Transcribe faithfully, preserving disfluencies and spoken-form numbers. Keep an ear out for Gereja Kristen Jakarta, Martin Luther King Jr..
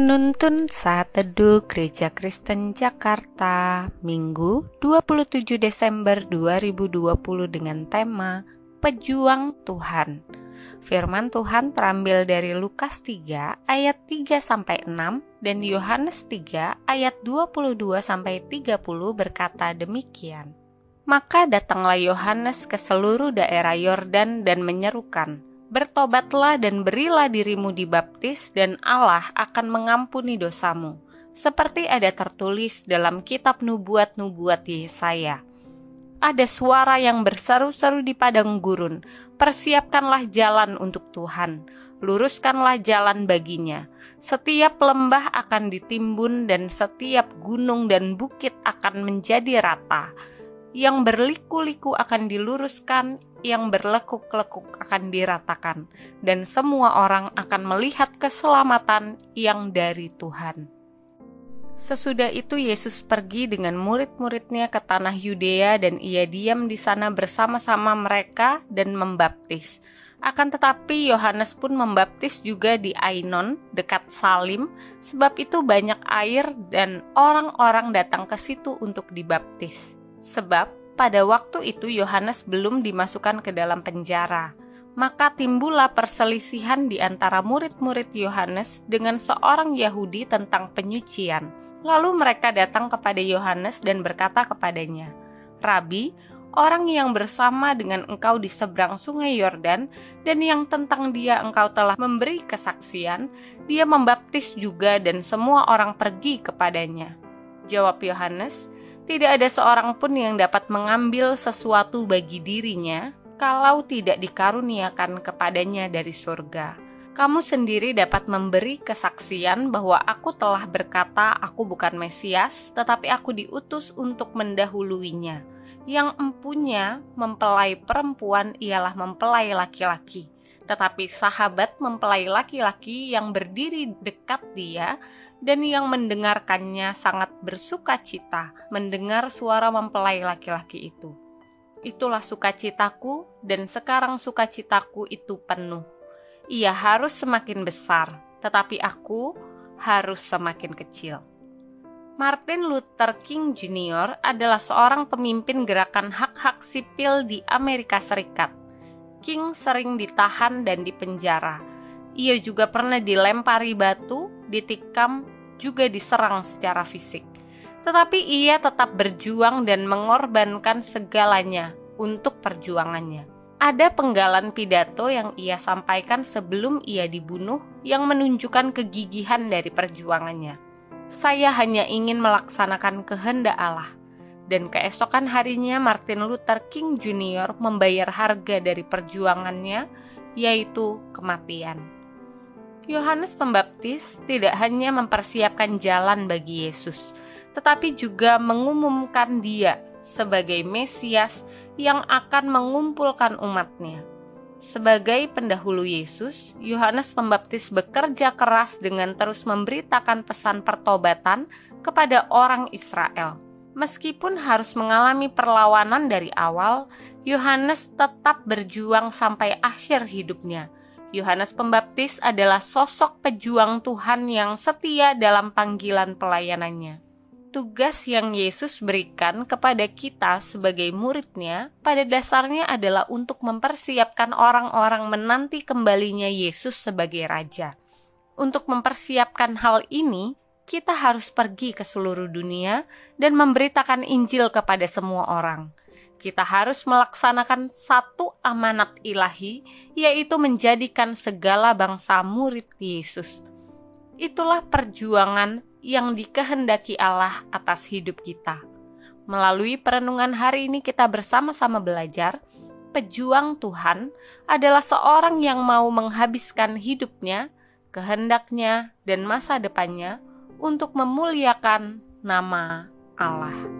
Penuntun Saat Teduh Gereja Kristen Jakarta Minggu dua puluh tujuh Desember dua ribu dua puluh dengan tema Pejuang Tuhan. Firman Tuhan terambil dari Lukas tiga ayat tiga sampai enam dan Yohanes tiga ayat dua puluh dua sampai tiga puluh berkata demikian. Maka datanglah Yohanes ke seluruh daerah Yordan dan menyerukan, "Bertobatlah dan berilah dirimu dibaptis dan Allah akan mengampuni dosamu, seperti ada tertulis dalam kitab nubuat-nubuat Yesaya. Ada suara yang berseru-seru di padang gurun, persiapkanlah jalan untuk Tuhan, luruskanlah jalan baginya. Setiap lembah akan ditimbun dan setiap gunung dan bukit akan menjadi rata. Yang berliku-liku akan diluruskan, yang berlekuk-lekuk akan diratakan, dan semua orang akan melihat keselamatan yang dari Tuhan." Sesudah itu Yesus pergi dengan murid-muridnya ke tanah Yudea, dan ia diam di sana bersama-sama mereka dan membaptis. Akan tetapi Yohanes pun membaptis juga di Ainon dekat Salim, sebab itu banyak air dan orang-orang datang ke situ untuk dibaptis. Sebab pada waktu itu Yohanes belum dimasukkan ke dalam penjara. Maka timbullah perselisihan di antara murid-murid Yohanes dengan seorang Yahudi tentang penyucian. Lalu mereka datang kepada Yohanes dan berkata kepadanya, "Rabi, orang yang bersama dengan engkau di seberang sungai Yordan dan yang tentang dia engkau telah memberi kesaksian, dia membaptis juga dan semua orang pergi kepadanya." Jawab Yohanes, "Tidak ada seorang pun yang dapat mengambil sesuatu bagi dirinya kalau tidak dikaruniakan kepadanya dari surga. Kamu sendiri dapat memberi kesaksian bahwa aku telah berkata aku bukan Mesias, tetapi aku diutus untuk mendahuluinya. Yang empunya mempelai perempuan ialah mempelai laki-laki, tetapi sahabat mempelai laki-laki yang berdiri dekat dia dan yang mendengarkannya sangat bersukacita mendengar suara mempelai laki-laki itu. Itulah sukacitaku, dan sekarang sukacitaku itu penuh. Ia harus semakin besar, tetapi aku harus semakin kecil." Martin Luther King Junior adalah seorang pemimpin gerakan hak-hak sipil di Amerika Serikat. King sering ditahan dan dipenjara. Ia juga pernah dilempari batu, ditikam, juga diserang secara fisik. Tetapi ia tetap berjuang dan mengorbankan segalanya untuk perjuangannya. Ada penggalan pidato yang ia sampaikan sebelum ia dibunuh yang menunjukkan kegigihan dari perjuangannya. "Saya hanya ingin melaksanakan kehendak Allah." Dan keesokan harinya Martin Luther King Junior membayar harga dari perjuangannya, yaitu kematian. Yohanes Pembaptis tidak hanya mempersiapkan jalan bagi Yesus, tetapi juga mengumumkan Dia sebagai Mesias yang akan mengumpulkan umatnya. Sebagai pendahulu Yesus, Yohanes Pembaptis bekerja keras dengan terus memberitakan pesan pertobatan kepada orang Israel. Meskipun harus mengalami perlawanan dari awal, Yohanes tetap berjuang sampai akhir hidupnya. Yohanes Pembaptis adalah sosok pejuang Tuhan yang setia dalam panggilan pelayanannya. Tugas yang Yesus berikan kepada kita sebagai murid-Nya pada dasarnya adalah untuk mempersiapkan orang-orang menanti kembalinya Yesus sebagai Raja. Untuk mempersiapkan hal ini, kita harus pergi ke seluruh dunia dan memberitakan Injil kepada semua orang. Kita harus melaksanakan satu amanat ilahi, yaitu menjadikan segala bangsa murid Yesus. Itulah perjuangan yang dikehendaki Allah atas hidup kita. Melalui perenungan hari ini kita bersama-sama belajar, pejuang Tuhan adalah seorang yang mau menghabiskan hidupnya, kehendaknya, dan masa depannya untuk memuliakan nama Allah.